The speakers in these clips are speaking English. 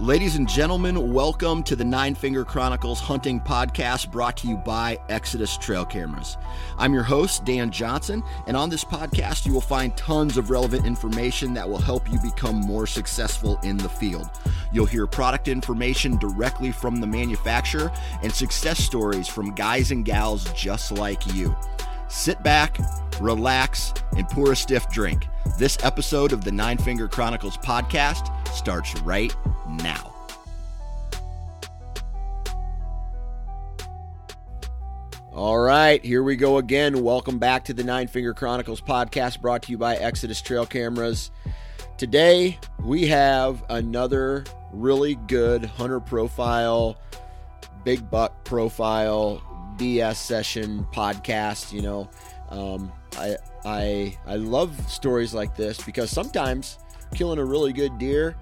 Ladies and gentlemen, welcome to the Nine Finger Chronicles Hunting Podcast, brought to you by Exodus Trail Cameras. I'm your host, Dan Johnson, and on this podcast, you will find tons of relevant information that will help you become more successful in the field. You'll hear product information directly from the manufacturer and success stories from guys and gals just like you. Sit back, relax, and pour a stiff drink. This episode of the Nine Finger Chronicles Podcast starts right now. All right, here we go again. Welcome back to the Nine Finger Chronicles Podcast, brought to you by Exodus Trail Cameras. Today, we have another really good hunter profile, big buck profile, BS session podcast. You know, I love stories like this, because sometimes killing a really good deer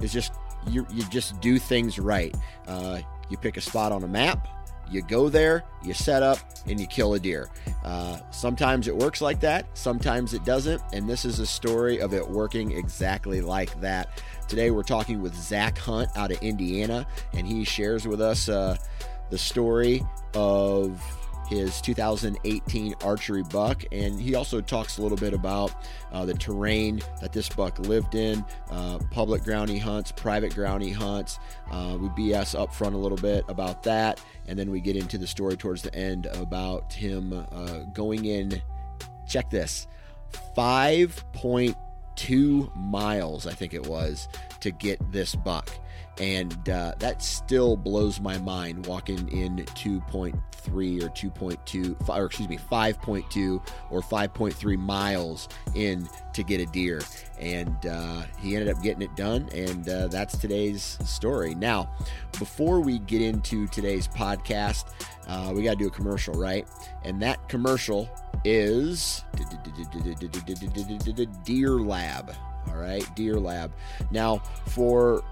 is just, you just do things right. You pick a spot on a map, you go there, you set up, and you kill a deer. Sometimes it works like that, sometimes it doesn't, and this is a story of it working exactly like that. Today we're talking with Zach Hunt out of Indiana, and he shares with us the story of his 2018 archery buck, and he also talks a little bit about the terrain that this buck lived in, public ground he hunts, private ground he hunts. We BS up front a little bit about that, and then we get into the story towards the end about him going in, check this, 5.2 miles, I think it was, to get this buck. And that still blows my mind, walking in 5.2 or 5.3 miles in to get a deer. And he ended up getting it done, and that's today's story. Now, before we get into today's podcast, we got to do a commercial, right? And that commercial is Deer Lab. All right, Deer Lab. Now, for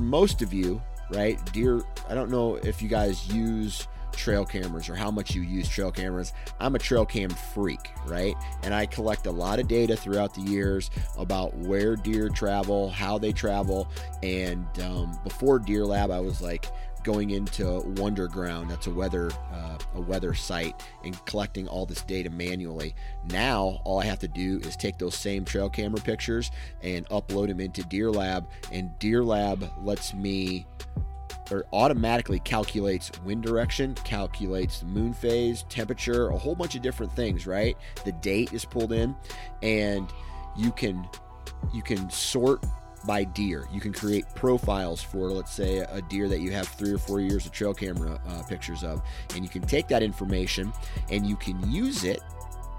most of you, right, deer, I don't know if you guys use trail cameras or how much you use trail cameras. I'm a trail cam freak, right? And I collect a lot of data throughout the years about where deer travel, how they travel. And before Deer Lab, I was like going into Wonder Ground, that's a weather site, and collecting all this data manually. Now, all I have to do is take those same trail camera pictures and upload them into Deer Lab, and Deer Lab lets me, or automatically calculates, wind direction, calculates moon phase, temperature, a whole bunch of different things, right? The date is pulled in, and you can sort by deer. You can create profiles for, let's say, a deer that you have 3 or 4 years of trail camera pictures of, and you can take that information and you can use it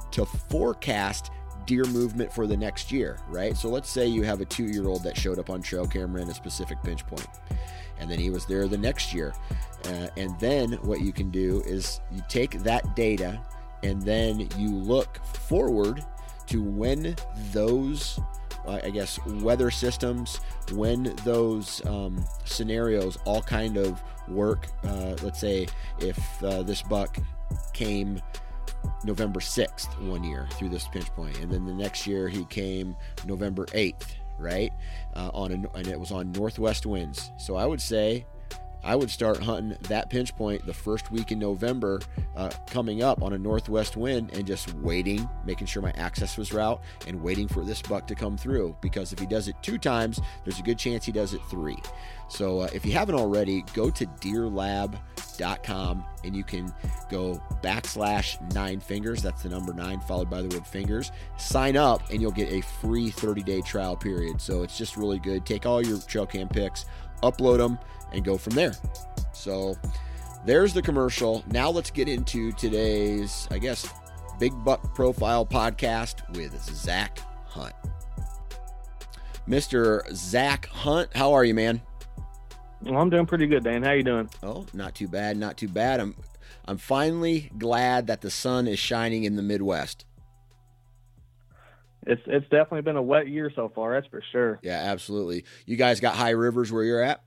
to forecast deer movement for the next year, right? So let's say you have a 2-year-old that showed up on trail camera in a specific pinch point, and then he was there the next year. And then what you can do is you take that data and then you look forward to when those I guess, weather systems, when those scenarios all kind of work. Let's say if this buck came November 6th one year through this pinch point, and then the next year he came November 8th, right? And it was on northwest winds. So I would say I would start hunting that pinch point the first week in November, coming up on a northwest wind, and just waiting, making sure my access was right, and waiting for this buck to come through. Because if he does it two times, there's a good chance he does it three. So if you haven't already, go to deerlab.com and you can go /9fingers. That's the number 9 followed by the word fingers. Sign up and you'll get a free 30-day trial period. So it's just really good. Take all your trail cam pics, upload them, and go from there. So there's the commercial. Now let's get into today's, I guess, Big Buck Profile podcast with Zach Hunt. Mr. Zach Hunt, how are you, man? Well, I'm doing pretty good, Dan. How you doing? Oh, not too bad, not too bad. I'm finally glad that the sun is shining in the Midwest. It's definitely been a wet year so far, that's for sure. Yeah, absolutely. You guys got high rivers where you're at?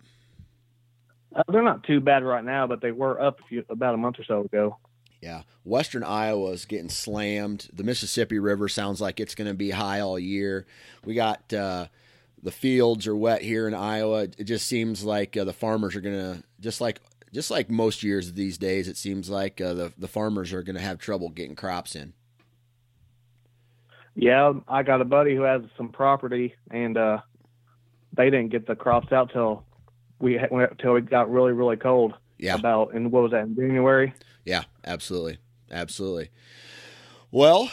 They're not too bad right now, but they were up about a month or so ago. Yeah. Western Iowa is getting slammed. The Mississippi River sounds like it's going to be high all year. We got the fields are wet here in Iowa. It just seems like the farmers are going to, just like most years these days, it seems like the farmers are going to have trouble getting crops in. Yeah, I got a buddy who has some property, and they didn't get the crops out till it got really, really cold. Yeah. And what was that, in January? Yeah, absolutely. Absolutely. Well,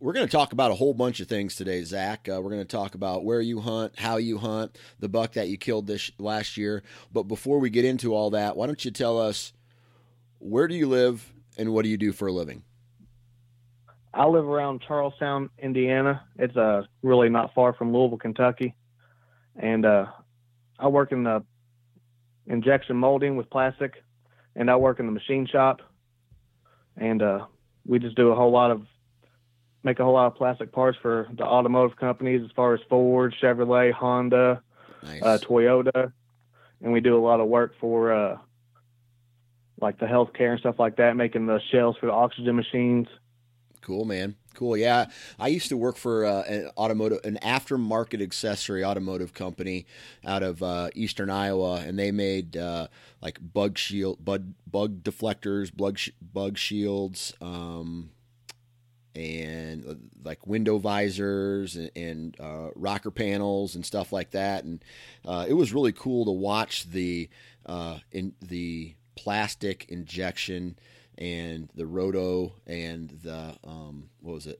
we're going to talk about a whole bunch of things today, Zach. We're going to talk about where you hunt, how you hunt, the buck that you killed this last year. But before we get into all that, why don't you tell us, where do you live and what do you do for a living? I live around Charlestown, Indiana. It's really not far from Louisville, Kentucky. And I work in the injection molding with plastic, and I work in the machine shop, and we just do make a whole lot of plastic parts for the automotive companies, as far as Ford, Chevrolet, Honda, nice. Toyota, and we do a lot of work for like the healthcare and stuff like that, making the shells for the oxygen machines. Cool, man. Cool. Yeah. I used to work for an aftermarket accessory automotive company out of Eastern Iowa, and they made like bug deflectors, bug shields, and like window visors and rocker panels and stuff like that. And it was really cool to watch the plastic injection and the roto and the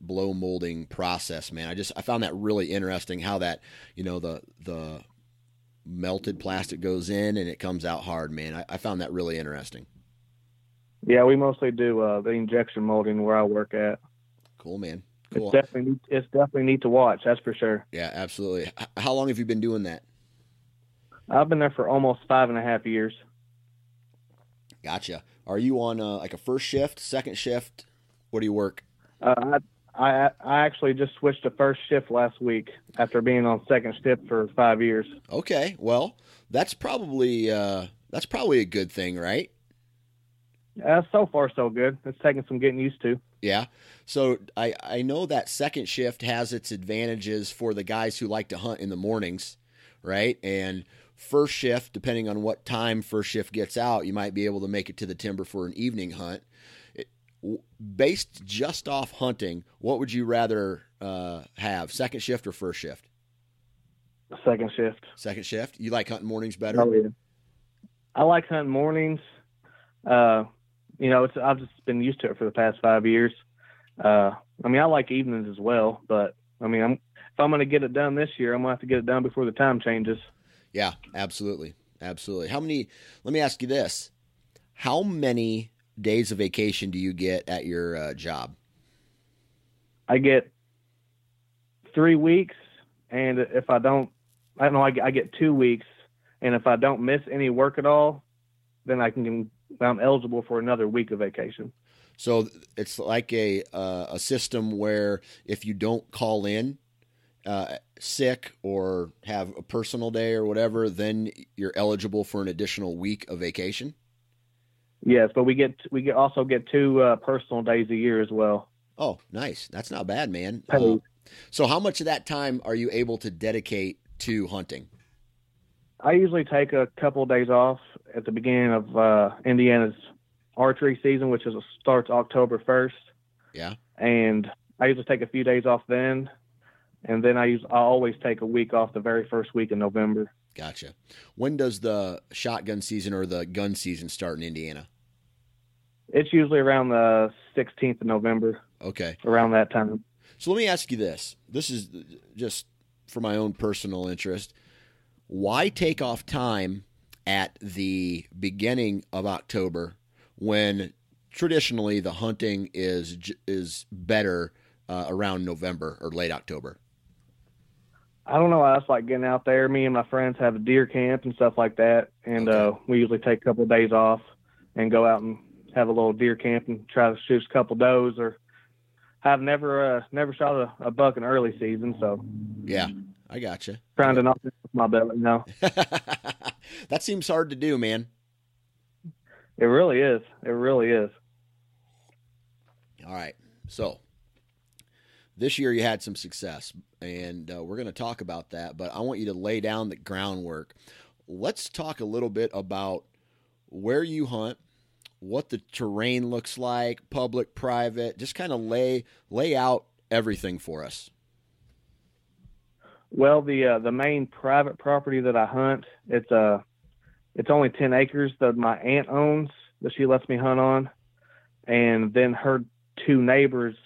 blow molding process, man. I found that really interesting, how that, you know, the melted plastic goes in and it comes out hard, man. I found that really interesting. Yeah, we mostly do the injection molding where I work at. Cool, man. Cool. It's definitely neat to watch, that's for sure. Yeah, absolutely. How long have you been doing that? I've been there for almost 5.5 years. Gotcha. Are you on like a first shift, second shift? What do you work? I actually just switched to first shift last week after being on second shift for 5 years. Okay, well, that's probably a good thing, right? So far, so good. It's taking some getting used to. Yeah. So I know that second shift has its advantages for the guys who like to hunt in the mornings, right? And first shift, depending on what time first shift gets out, you might be able to make it to the timber for an evening hunt. Based just off hunting, what would you rather have, second shift or first shift? Second shift. Second shift? You like hunting mornings better? Oh, yeah. I like hunting mornings. You know, I've just been used to it for the past 5 years. I mean, I like evenings as well, but I mean, if I'm going to get it done this year, I'm going to have to get it done before the time changes. Yeah, absolutely. Absolutely. Let me ask you this. How many days of vacation do you get at your job? I get 3 weeks. And if I don't, I don't know, I get 2 weeks. And if I don't miss any work at all, then I'm eligible for another week of vacation. So it's like a system where if you don't call in, sick or have a personal day or whatever, then you're eligible for an additional week of vacation? Yes, but we also get 2 personal days a year as well. Oh, nice. That's not bad, man. So how much of that time are you able to dedicate to hunting? I usually take a couple of days off at the beginning of Indiana's archery season, which starts October 1st. Yeah. And I usually take a few days off then. And then I always take a week off the very first week in November. Gotcha. When does the shotgun season or the gun season start in Indiana? It's usually around the 16th of November. Okay. Around that time. So let me ask you this. This is just for my own personal interest. Why take off time at the beginning of October when traditionally the hunting is better around November or late October? I don't know. I just like getting out there. Me and my friends have a deer camp and stuff like that. And we usually take a couple of days off and go out and have a little deer camp and try to shoot a couple does. Or I've never shot a buck in early season. So yeah, I gotcha. Trying to knock my belly now. That seems hard to do, man. It really is. It really is. All right. So this year you had some success, and we're going to talk about that, but I want you to lay down the groundwork. Let's talk a little bit about where you hunt, what the terrain looks like, public, private, just kind of lay out everything for us. Well, the main private property that I hunt, it's only 10 acres that my aunt owns that she lets me hunt on. And then her 2 neighbors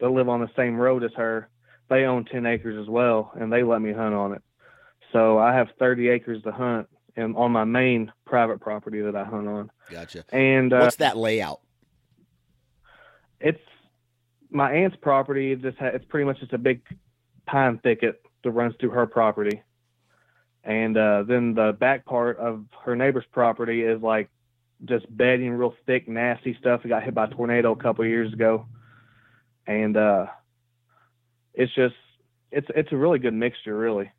that live on the same road as her, they own 10 acres as well, and they let me hunt on it. So I have 30 acres to hunt and on my main private property that I hunt on. Gotcha. And what's that layout? It's my aunt's property. It's pretty much just a big pine thicket that runs through her property. And then the back part of her neighbor's property is like just bedding, real thick, nasty stuff. It got hit by a tornado a couple of years ago. And it's a really good mixture, really.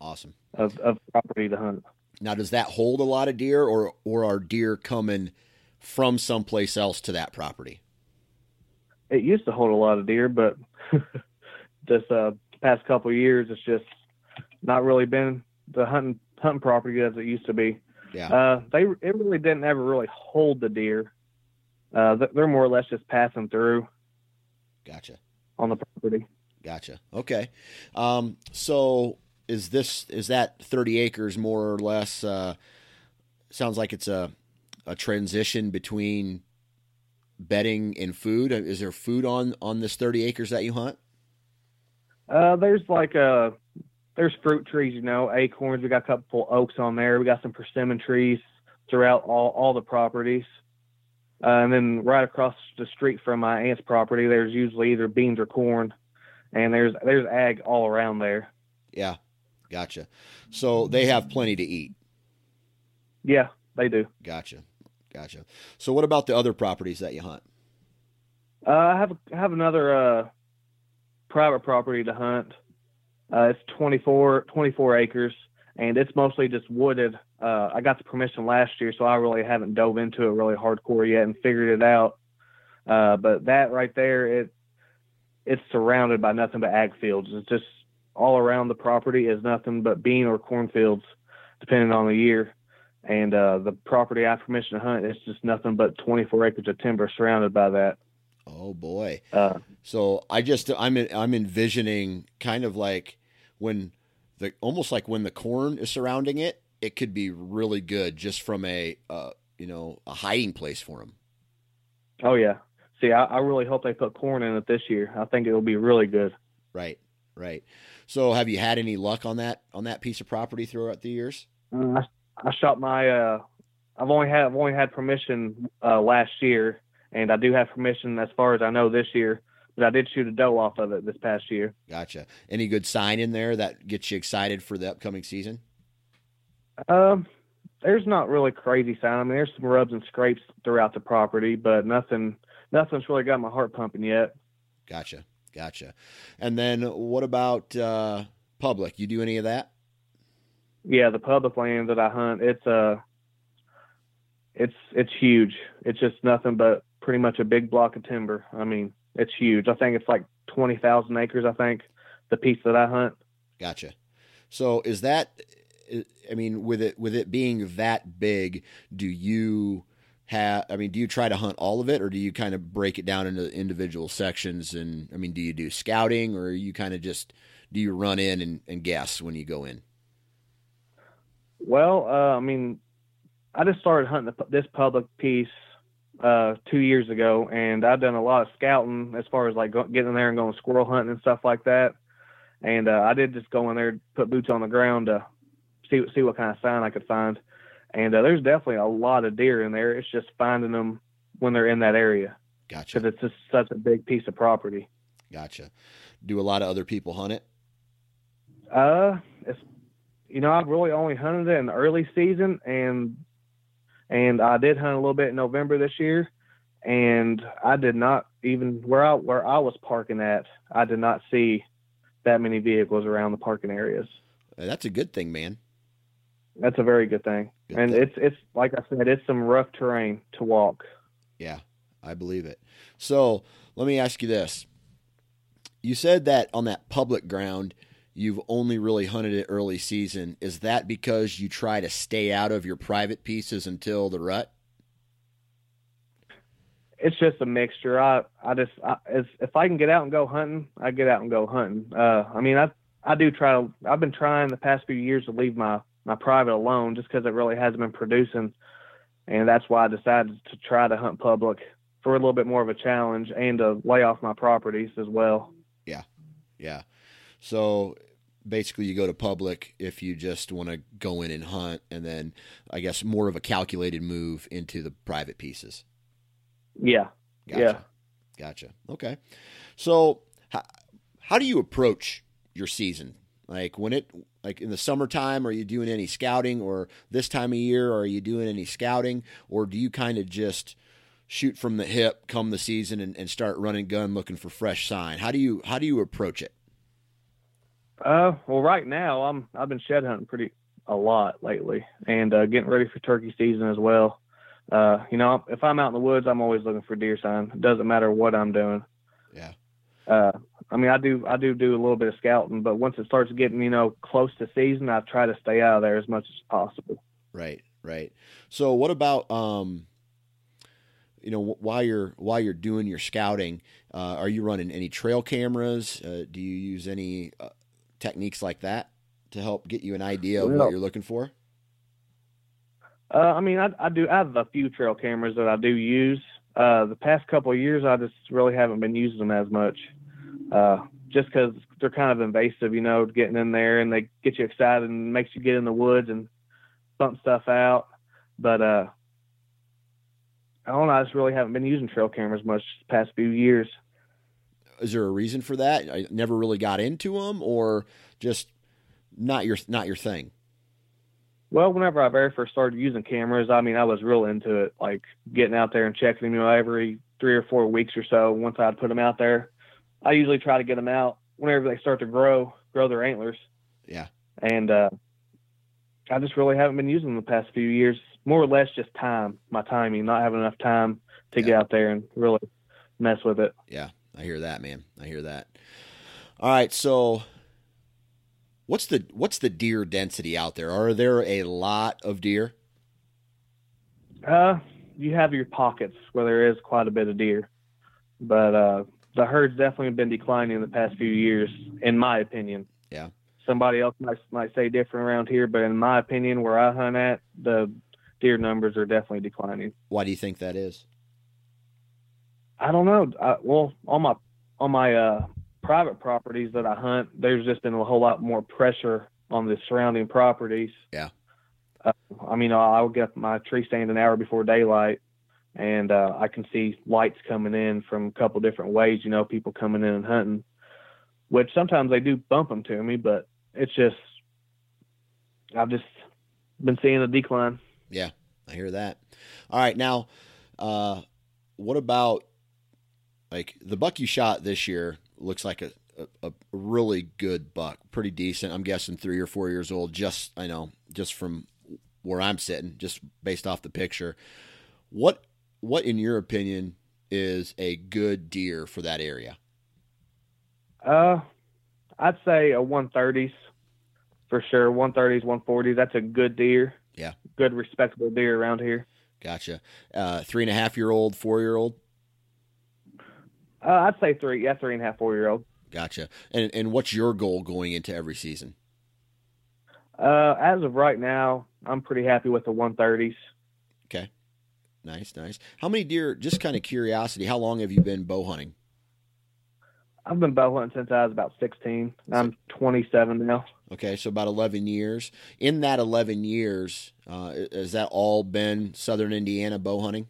Awesome. Of property to hunt. Now, does that hold a lot of deer, or are deer coming from someplace else to that property? It used to hold a lot of deer, but this past couple of years, it's just not really been the hunting property as it used to be. Yeah. It really didn't ever really hold the deer. They're more or less just passing through. Gotcha. On the property. Gotcha. Okay. So is that 30 acres more or less, sounds like it's a transition between bedding and food. Is there food on this 30 acres that you hunt? There's fruit trees, acorns. We got a couple oaks on there. We got some persimmon trees throughout all the properties. And then right across the street from my aunt's property, there's usually either beans or corn, and there's ag all around there. Yeah. Gotcha. So they have plenty to eat. Yeah, they do. Gotcha. So what about the other properties that you hunt? I have another, private property to hunt. It's 24 acres, and it's mostly just wooded. I got the permission last year, so I really haven't dove into it really hardcore yet and figured it out. But that right there, it's surrounded by nothing but ag fields. It's just all around the property is nothing but bean or cornfields, depending on the year. And the property I have permission to hunt, it's just nothing but 24 acres of timber surrounded by that. Oh boy. So I'm envisioning kind of like when the corn is surrounding it, it could be really good just from a hiding place for them. Oh yeah. See, I really hope they put corn in it this year. I think it will be really good. Right. So have you had any luck on that piece of property throughout the years? I shot my, I've only had permission, last year. And I do have permission as far as I know this year, but I did shoot a doe off of it this past year. Gotcha. Any good sign in there that gets you excited for the upcoming season? There's not really crazy sign. I mean, there's some rubs and scrapes throughout the property, but nothing's really got my heart pumping yet. Gotcha. Gotcha. And then what about public? You do any of that? Yeah, the public land that I hunt, it's huge. It's just nothing but pretty much a big block of timber. I mean, it's huge. I think it's like 20,000 acres, I think, the piece that I hunt. Gotcha. So is that, I mean, with it being that big, do you try to hunt all of it, or do you kind of break it down into individual sections? And I mean, do you do scouting, or you kind of just, do you run in and guess when you go in? Well, I mean, I just started hunting this public piece 2 years ago, and I've done a lot of scouting as far as like getting in there and going squirrel hunting and stuff like that. And I did just go in there, put boots on the ground to see what kind of sign I could find. And there's definitely a lot of deer in there. It's just finding them when they're in that area. Gotcha. Because it's just such a big piece of property. Gotcha. Do a lot of other people hunt it? It's, you know, I've really only hunted it in the early season, and I did hunt a little bit in November this year, and I did not even where I was parking at, I did not see that many vehicles around the parking areas. That's a good thing, man. That's a very good thing. It's like I said, it's some rough terrain to walk. Yeah, I believe it. So let me ask you this. You said that on that public ground, you've only really hunted it early season. Is that because you try to stay out of your private pieces until the rut? It's just a mixture. If I can get out and go hunting, I get out and go hunting. I mean, I do try to, I've been trying the past few years to leave my private alone just because it really hasn't been producing. And that's why I decided to try to hunt public for a little bit more of a challenge and to lay off my properties as well. Yeah. Yeah. So basically you go to public if you just want to go in and hunt, and then I guess more of a calculated move into the private pieces. Yeah. Gotcha. Yeah. Gotcha. Okay. So how do you approach your season? Like like in the summertime, are you doing any scouting, or this time of year, are you doing any scouting, or do you kind of just shoot from the hip come the season and start running gun looking for fresh sign? How do you approach it? Well, right now I've been shed hunting a lot lately, and getting ready for turkey season as well. You know, if I'm out in the woods, I'm always looking for deer sign. It doesn't matter what I'm doing. Yeah. I mean, I do a little bit of scouting, but once it starts getting, you know, close to season, I try to stay out of there as much as possible. Right. Right. So what about, you know, while you're doing your scouting, are you running any trail cameras? Do you use any techniques like that to help get you an idea of what you're looking for? I mean, I have a few trail cameras that I do use. The past couple of years, I just really haven't been using them as much, just because they're kind of invasive, you know, getting in there, and they get you excited and makes you get in the woods and bump stuff out. But I don't know, I just really haven't been using trail cameras much the past few years. Is there a reason for that? I never really got into them, or just not your thing? Well, whenever I very first started using cameras, I mean, I was real into it, like getting out there and checking them, you know, every 3 or 4 weeks or so. Once I'd put them out there, I usually try to get them out whenever they start to grow their antlers. Yeah. And I just really haven't been using them the past few years, more or less just timing, not having enough time to get out there and really mess with it. Yeah, I hear that, man. I hear that. All right, so what's the deer density out there? Are there a lot of deer? You have your pockets where there is quite a bit of deer, but the herd's definitely been declining in the past few years, in my opinion. Yeah. Somebody else might say different around here, but in my opinion, where I hunt at, the deer numbers are definitely declining. Why do you think that is? I don't know. Well, on my private properties that I hunt, there's just been a whole lot more pressure on the surrounding properties. Yeah. I mean, I'll get my tree stand an hour before daylight, and I can see lights coming in from a couple different ways, you know, people coming in and hunting, which sometimes they do bump them to me, but it's just, I've just been seeing a decline. Yeah, I hear that. All right. Now, what about like the buck you shot this year looks like a really good buck, pretty decent. I'm guessing 3 or 4 years old. Just, I know, just from where I'm sitting, just based off the picture. What in your opinion is a good deer for that area? I'd say a 130s for sure. 130s, 140s. That's a good deer. Yeah. Good, respectable deer around here. Gotcha. 3.5-year-old, 4-year-old. I'd say three. Yeah, 3.5, 4-year-old. Gotcha. And what's your goal going into every season? As of right now, I'm pretty happy with the 130s. Okay. Nice, nice. How many deer? Just kind of curiosity. How long have you been bow hunting? I've been bow hunting since I was about 16. I'm 27 now. Okay, so about 11 years. In that 11 years, has that all been Southern Indiana bow hunting?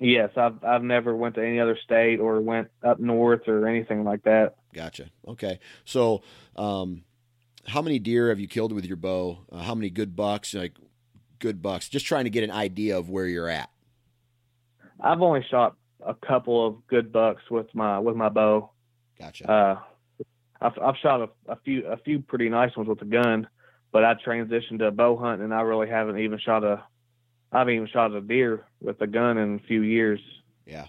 Yes, I've never went to any other state or went up north or anything like that. Gotcha. Okay, so how many deer have you killed with your bow? How many good bucks? Just trying to get an idea of where you're at. I've only shot a couple of good bucks with my bow. Gotcha. I've shot a few pretty nice ones with a gun, but I transitioned to bow hunt and I really haven't even shot a deer with a gun in a few years. Yeah.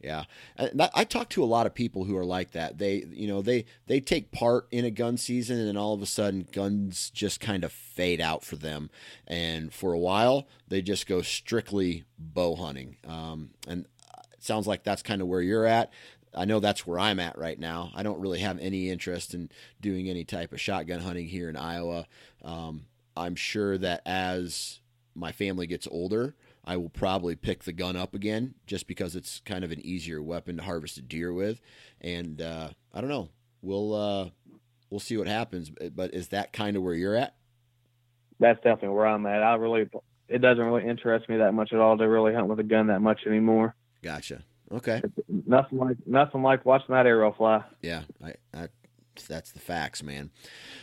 Yeah. I talk to a lot of people who are like that. They take part in a gun season and then all of a sudden guns just kind of fade out for them. And for a while they just go strictly bow hunting. And it sounds like that's kind of where you're at. I know that's where I'm at right now. I don't really have any interest in doing any type of shotgun hunting here in Iowa. I'm sure that as my family gets older, I will probably pick the gun up again just because it's kind of an easier weapon to harvest a deer with. And I don't know. We'll see what happens. But is that kind of where you're at? That's definitely where I'm at. It doesn't really interest me that much at all to really hunt with a gun that much anymore. Gotcha. Okay. Nothing like watching that arrow fly. Yeah, that's the facts, man.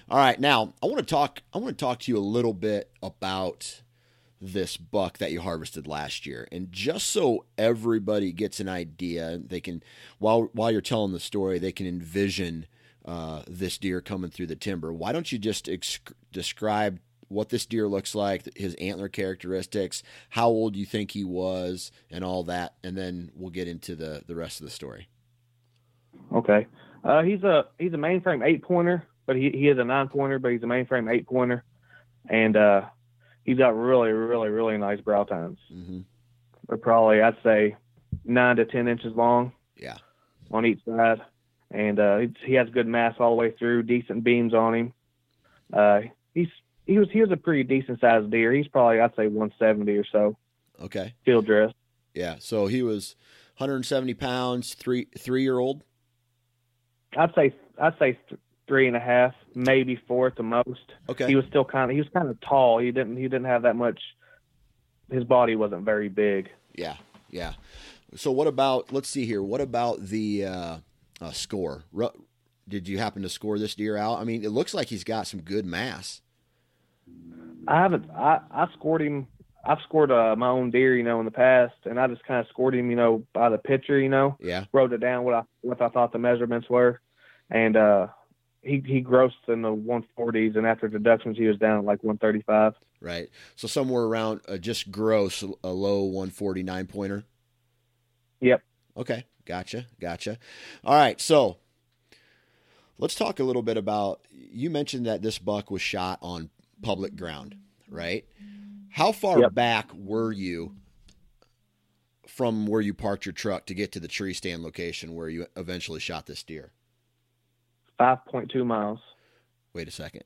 All right, now I want to talk to you a little bit about this buck that you harvested last year, and just so everybody gets an idea, they can while you're telling the story, they can envision this deer coming through the timber. Why don't you just describe what this deer looks like, his antler characteristics, how old you think he was, and all that, and then we'll get into the rest of the story. Okay, he's a mainframe 8-pointer, but he is a 9-pointer, but he's a mainframe 8-pointer, and he's got really, really, really nice brow tines. Mm-hmm. They're probably, I'd say, 9 to 10 inches long. Yeah, on each side, and he has good mass all the way through, decent beams on him. He was a pretty decent sized deer. He's probably, I'd say, 170 or so. Okay. Field dress. Yeah. So he was 170 pounds, three year old. I'd say 3.5, maybe 4 at the most. Okay. He was kind of tall. He didn't have that much. His body wasn't very big. Yeah. Yeah. So what about, let's see here. What about the score? Did you happen to score this deer out? I mean, it looks like he's got some good mass. I've scored my own deer, in the past, and I just kind of scored him, by the picture, Yeah. Wrote it down what I thought the measurements were, and he grossed in the 140s, and after deductions he was down at like 135. Right. So somewhere around just gross a low 149 pointer. Yep. Okay. Gotcha. All right. So let's talk a little bit about, you mentioned that this buck was shot on public ground, right? How far back were you from where you parked your truck to get to the tree stand location where you eventually shot this deer? 5.2 miles. Wait a second.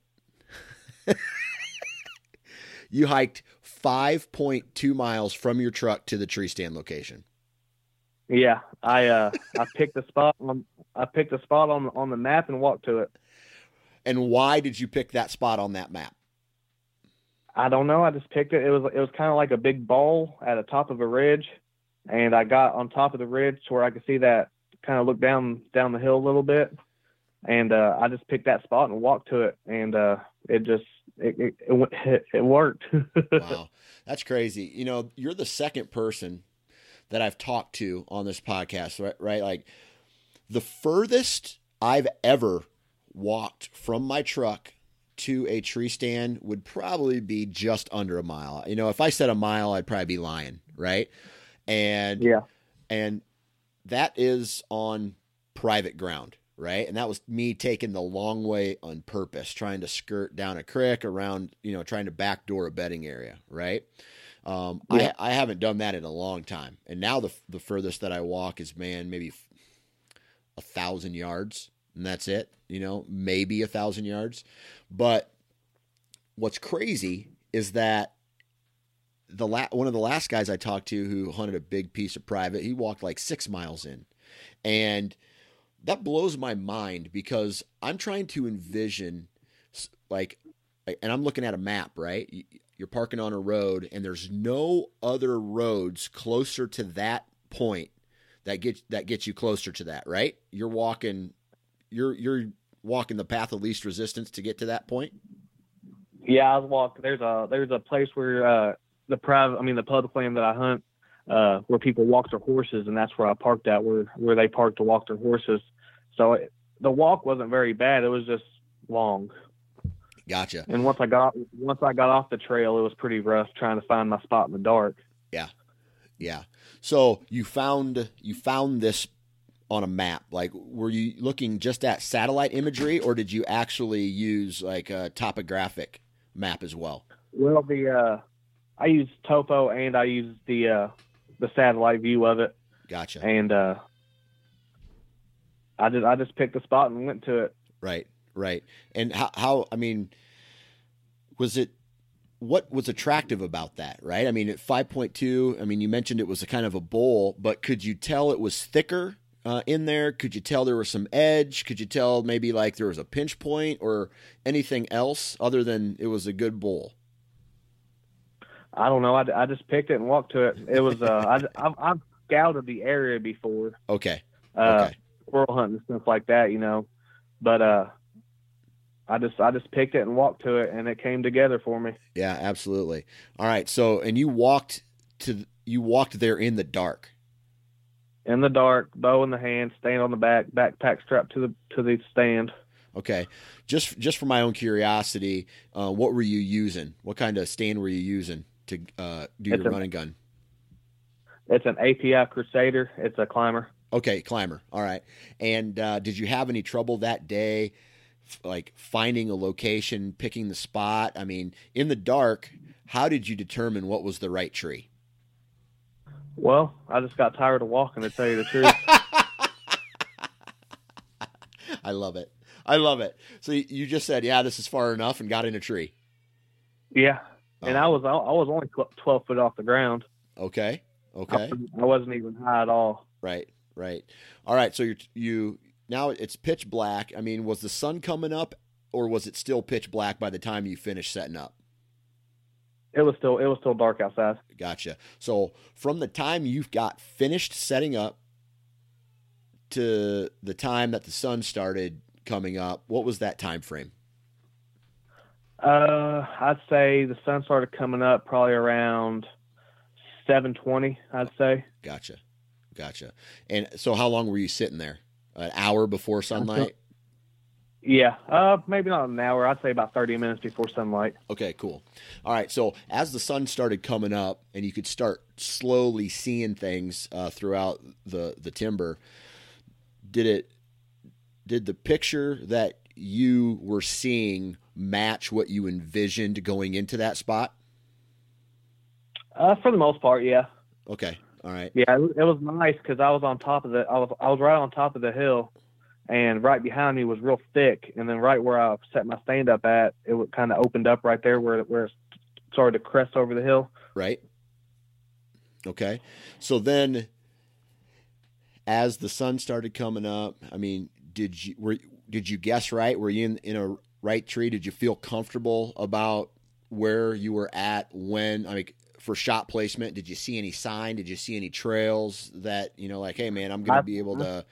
You hiked 5.2 miles from your truck to the tree stand location. Yeah. I picked the spot on the map and walked to it. And why did you pick that spot on that map? I don't know. I just picked it. It was kind of like a big ball at the top of a ridge, and I got on top of the ridge to where I could see that, kind of look down the hill a little bit, and I just picked that spot and walked to it, and it worked. Wow, that's crazy. You're the second person that I've talked to on this podcast, right? Like The furthest I've ever walked from my truck to a tree stand would probably be just under a mile. You know, if I said a mile, I'd probably be lying, right? And yeah, and that is on private ground, right? And that was me taking the long way on purpose, trying to skirt down a creek around, you know, trying to backdoor a bedding area, right? Yeah. I haven't done that in a long time. And now the furthest that I walk is, man, maybe 1,000 yards, and that's it, you know, maybe 1,000 yards. But what's crazy is that one of the last guys I talked to who hunted a big piece of private, he walked like 6 miles in. And that blows my mind because I'm trying to envision, like, and I'm looking at a map, right? You're parking on a road and there's no other roads closer to that point that gets you closer to that, right? You're walking the path of least resistance to get to that point. Yeah, I walked. There's a place where the public land that I hunt, where people walk their horses, and that's where I parked at, where they parked to walk their horses. So the walk wasn't very bad. It was just long. Gotcha. And once I got off the trail, it was pretty rough trying to find my spot in the dark. Yeah, yeah. So you found this on a map. Like, were you looking just at satellite imagery, or did you actually use like a topographic map as well? Well, I used topo and I used the satellite view of it. Gotcha. And I just picked a spot and went to it. Right. And what was attractive about that, right? I mean, at 5.2, I mean, you mentioned it was a kind of a bowl, but could you tell it was thicker in there? Could you tell there was some edge? Could you tell maybe like there was a pinch point or anything else other than it was a good bowl? I don't know. I just picked it and walked to it. It was, I've scouted the area before. Okay. Okay. Squirrel hunting, stuff like that, you know, but, I just picked it and walked to it, and it came together for me. Yeah, absolutely. All right. So, and you walked there in the dark. In the dark, bow in the hand, stand on the back, backpack strapped to the stand. Okay. Just for my own curiosity, what were you using? What kind of stand were you using to do your running gun? It's an API Crusader. It's a climber. Okay, climber. All right. And did you have any trouble that day, like finding a location, picking the spot? I mean, in the dark, how did you determine what was the right tree? Well, I just got tired of walking, to tell you the truth. I love it. So you just said, yeah, this is far enough, and got in a tree. Yeah. And I was only 12 foot off the ground. Okay. I wasn't even high at all. Right. All right. So now it's pitch black. I mean, was the sun coming up, or was it still pitch black by the time you finished setting up? It was still dark outside. Gotcha. So from the time you've got finished setting up to the time that the sun started coming up, what was that time frame? I'd say the sun started coming up probably around 7:20. I'd say. Gotcha. And so, how long were you sitting there? An hour before sunlight? Yeah, maybe not an hour. I'd say about 30 minutes before sunlight. Okay, cool. All right, so as the sun started coming up and you could start slowly seeing things throughout the timber, did the picture that you were seeing match what you envisioned going into that spot? For the most part, yeah. Okay. All right. Yeah, it was nice because I was right on top of the hill, and right behind me was real thick, and then right where I set my stand up at, it kind of opened up right there where it started to crest over the hill. Right. Okay. So then, as the sun started coming up, I mean, did you guess right? Were you in a right tree? Did you feel comfortable about where you were at when? I mean, for shot placement, did you see any sign? Did you see any trails that, you know, like, hey man, I'm going to be able to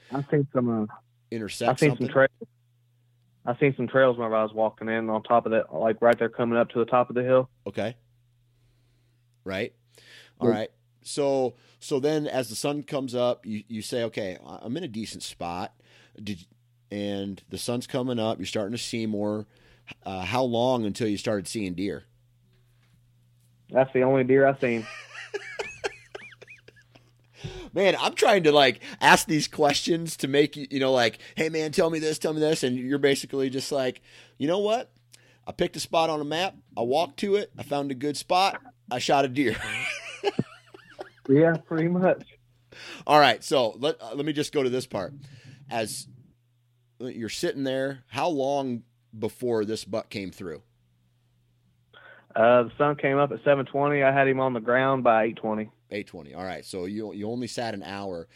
intercept something? I seen some trails whenever I was walking in on top of that, like right there coming up to the top of the hill. Okay. Right. All right. So then as the sun comes up, you say, okay, I'm in a decent spot. And the sun's coming up. You're starting to see more. How long until you started seeing deer? That's the only deer I've seen. Man, I'm trying to like ask these questions to make you, you know, like, hey man, tell me this. And you're basically just like, you know what? I picked a spot on a map. I walked to it. I found a good spot. I shot a deer. Yeah, pretty much. All right. So let me just go to this part. As you're sitting there, how long before this buck came through? The sun came up at 7:20. I had him on the ground by 8:20. 8:20. All right. So you only sat an hour.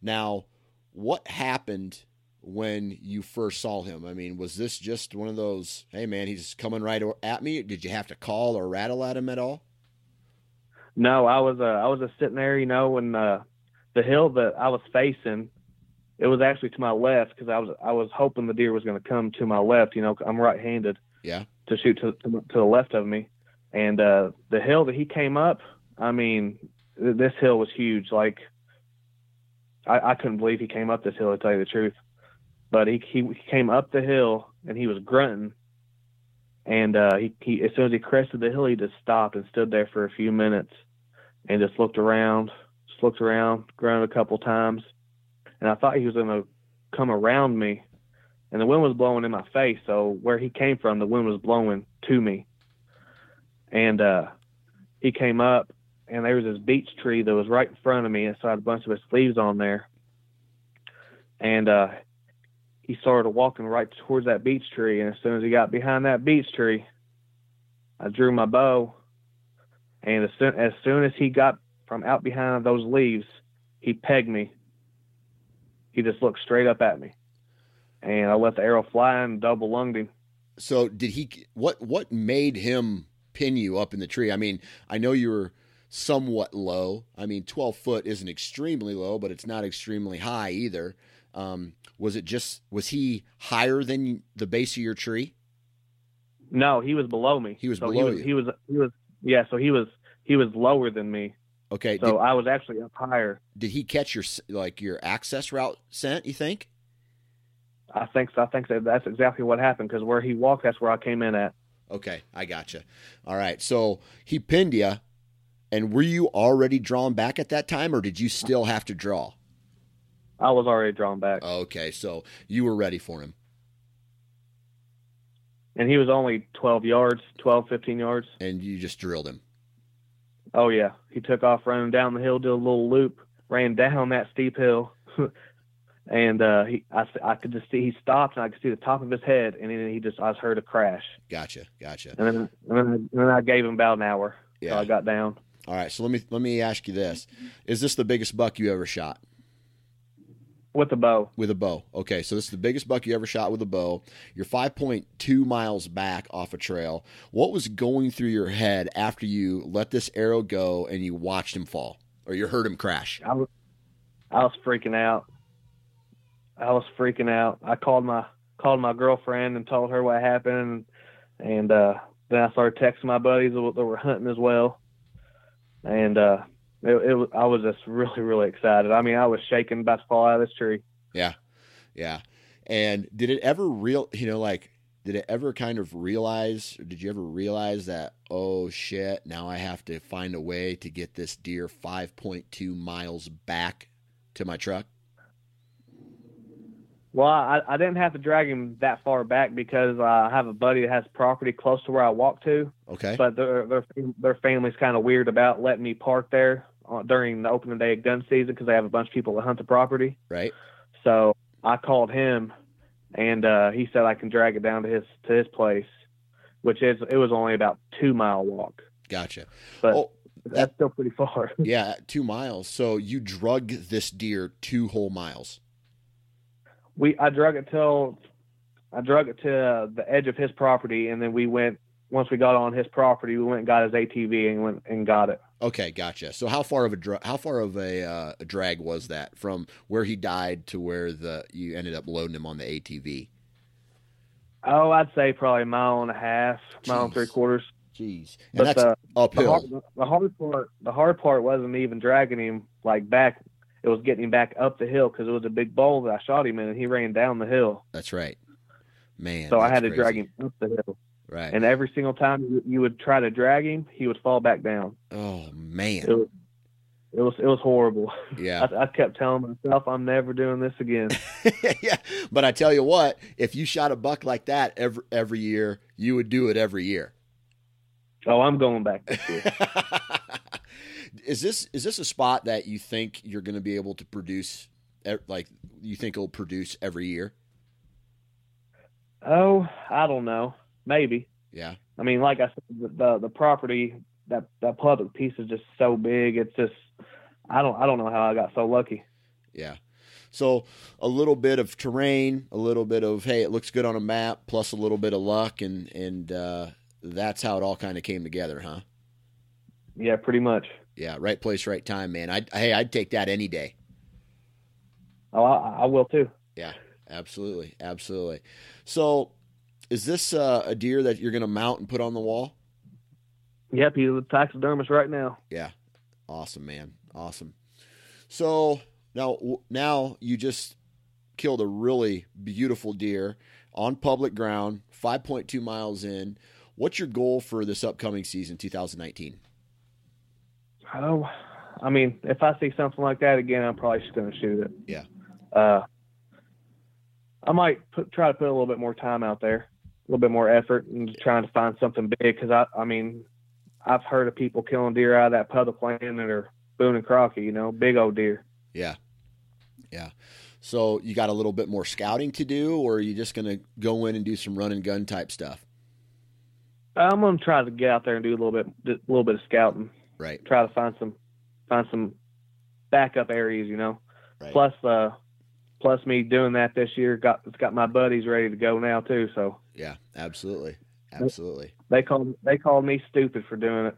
Now, what happened when you first saw him? I mean, was this just one of those, hey man, he's coming right at me? Did you have to call or rattle at him at all? No, I was sitting there, you know, and the hill that I was facing, it was actually to my left because I was hoping the deer was going to come to my left. You know, I'm right-handed. Yeah. To shoot to the left of me, and the hill that he came up, I mean, this hill was huge. Like, I couldn't believe he came up this hill, to tell you the truth. But he came up the hill and he was grunting, and he as soon as he crested the hill, he just stopped and stood there for a few minutes, and just looked around, grunted a couple times, and I thought he was gonna come around me, and the wind was blowing in my face. So where he came from, the wind was blowing to me, and he came up, and there was this beech tree that was right in front of me, and so I had a bunch of its leaves on there, and he started walking right towards that beech tree. And as soon as he got behind that beech tree, I drew my bow. And as soon as he got from out behind those leaves, he pegged me. He just looked straight up at me, and I let the arrow fly and double lunged him. So did he, what made him pin you up in the tree? I mean, I know you were somewhat low. I mean, 12 foot isn't extremely low, but it's not extremely high either. Was he higher than the base of your tree? No, he was below me. He was below you. He was lower than me. Okay. So I was actually up higher. Did he catch your access route scent, you think? I think so. That's exactly what happened. 'Cause where he walked, that's where I came in at. Okay. I gotcha. All right. So he pinned you, and were you already drawn back at that time, or did you still have to draw? I was already drawn back. Okay, so you were ready for him. And he was only 15 yards. And you just drilled him. Oh, yeah. He took off running down the hill, did a little loop, ran down that steep hill. And I could just see he stopped, and I could see the top of his head, and then I just heard a crash. Gotcha. And then I gave him about an hour. Yeah. So I got down. All right, so let me ask you this. Is this the biggest buck you ever shot? With a bow. With a bow. Okay, so this is the biggest buck you ever shot with a bow. You're 5.2 miles back off a trail. What was going through your head after you let this arrow go and you watched him fall, or you heard him crash? I was freaking out. I called my girlfriend and told her what happened, and then I started texting my buddies that were hunting as well, and I was just really, really excited. I mean, I was shaking about to fall out of this tree. Yeah. And did you ever realize that, oh shit, now I have to find a way to get this deer 5.2 miles back to my truck? Well, I didn't have to drag him that far back because I have a buddy that has property close to where I walk to. Okay. But their family's kind of weird about letting me park there during the opening day of gun season because they have a bunch of people that hunt the property. Right. So I called him, and he said I can drag it down to his place, which is it was only about 2 mile walk. Gotcha. But that's still pretty far. Yeah, 2 miles. So you drug this deer 2 whole miles. I drug it to the edge of his property, and then once we got on his property, we went and got his ATV and went and got it. Okay, gotcha. So how far of a drag was that from where he died to where you ended up loading him on the ATV? Oh, I'd say probably 1.5 miles, 3/4 miles. Jeez. And but that's uphill. The hard part wasn't even dragging him like back. It was getting him back up the hill because it was a big bowl that I shot him in, and he ran down the hill. That's right. Man. So I had to drag him up the hill. Right. And every single time you would try to drag him, he would fall back down. Oh, man. It was horrible. Yeah. I kept telling myself, I'm never doing this again. Yeah. But I tell you what, if you shot a buck like that every year, you would do it every year. Oh, I'm going back this year. Is this a spot that you think you're going to be able to produce, like you think it'll produce every year? Oh, I don't know. Maybe. Yeah. I mean, like I said, the property, that public piece is just so big. It's just, I don't know how I got so lucky. Yeah. So a little bit of terrain, a little bit of, hey, it looks good on a map, plus a little bit of luck. And that's how it all kind of came together, huh? Yeah, pretty much. Yeah. Right place, right time, man. I'd take that any day. Oh, I will too. Yeah, absolutely. Absolutely. So is this a deer that you're going to mount and put on the wall? Yep, he's a taxidermist right now. Yeah, awesome, man, awesome. So now you just killed a really beautiful deer on public ground, 5.2 miles in. What's your goal for this upcoming season, 2019? Oh, I mean, if I see something like that again, I'm probably just going to shoot it. Yeah. I might try to put a little bit more time out there, a little bit more effort, and just trying to find something big because I mean. I've heard of people killing deer out of that public land that are Boone and Crockett, you know, big old deer. Yeah. Yeah. So you got a little bit more scouting to do, or are you just going to go in and do some run and gun type stuff? I'm going to try to get out there and do a little bit of scouting. Right. Try to find some backup areas, you know, right. Plus me doing that this year, it's got my buddies ready to go now too. So yeah, absolutely. Absolutely. They called me stupid for doing it.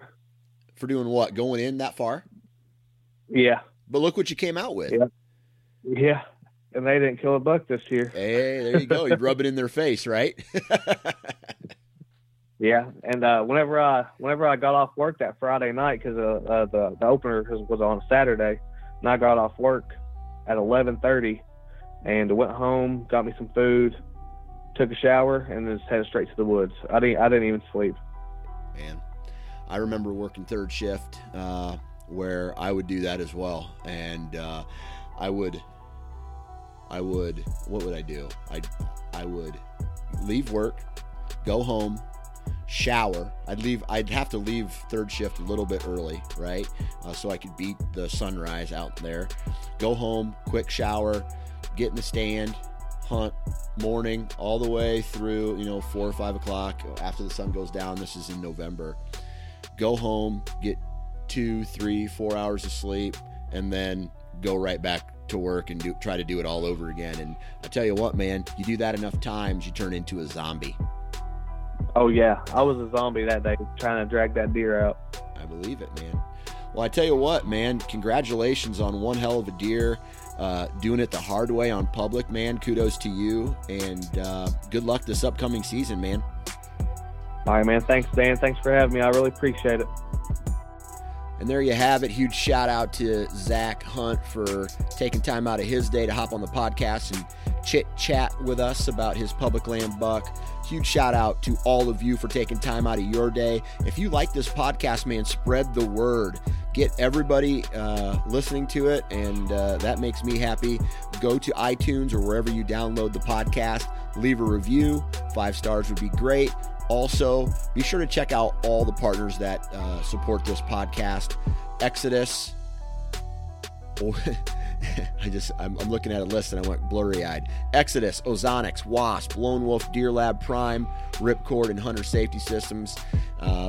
For doing what? Going in that far? Yeah. But look what you came out with. Yeah. Yeah. And they didn't kill a buck this year. Hey, there you go. You rub it in their face, right? Yeah. And whenever I got off work that Friday night, because the opener was on Saturday, and I got off work at 11:30, and went home, got me some food. Took a shower and just headed straight to the woods. I didn't even sleep. Man, I remember working third shift where I would do that as well, and I would. What would I do? I would leave work, go home, shower. I'd have to leave third shift a little bit early, right, so I could beat the sunrise out there. Go home, quick shower, get in the stand. Hunt morning all the way through, 4 or 5 o'clock after the sun goes down. This is in November. Go home, get 2, 3, 4 hours of sleep, and then go right back to work and try to do it all over again. And I tell you what, man, you do that enough times, you turn into a zombie. Oh yeah, I was a zombie that day trying to drag that deer out. I believe it, man. Well, I tell you what, man, congratulations on one hell of a deer. Doing it the hard way on public, man. Kudos to you, and good luck this upcoming season, man. All right, man. Thanks, Dan. Thanks for having me. I really appreciate it. And there you have it. Huge shout out to Zach Hunt for taking time out of his day to hop on the podcast and chit chat with us about his public land buck. Huge shout out to all of you for taking time out of your day. If you like this podcast, man, spread the word. Get everybody listening to it, and that makes me happy. Go to iTunes or wherever you download the podcast. Leave a review. 5 stars would be great. Also, be sure to check out all the partners that support this podcast. Exodus. Oh, I'm looking at a list and I went blurry-eyed. Exodus, Ozonics, Wasp, Lone Wolf, Deer Lab, Prime, Ripcord, and Hunter Safety Systems.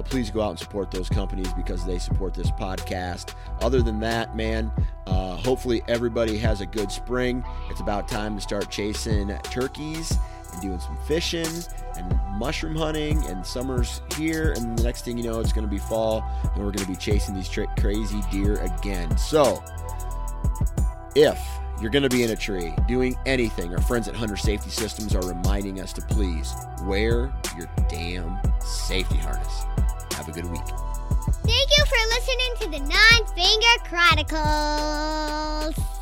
Please go out and support those companies because they support this podcast. Other than that, man, hopefully everybody has a good spring. It's about time to start chasing turkeys and doing some fishing and mushroom hunting, and summer's here, and the next thing you know, it's going to be fall, and we're going to be chasing these crazy deer again. So if you're going to be in a tree doing anything, our friends at Hunter Safety Systems are reminding us to please wear your damn safety harness. Have a good week. Thank you for listening to the Nine Finger Chronicles.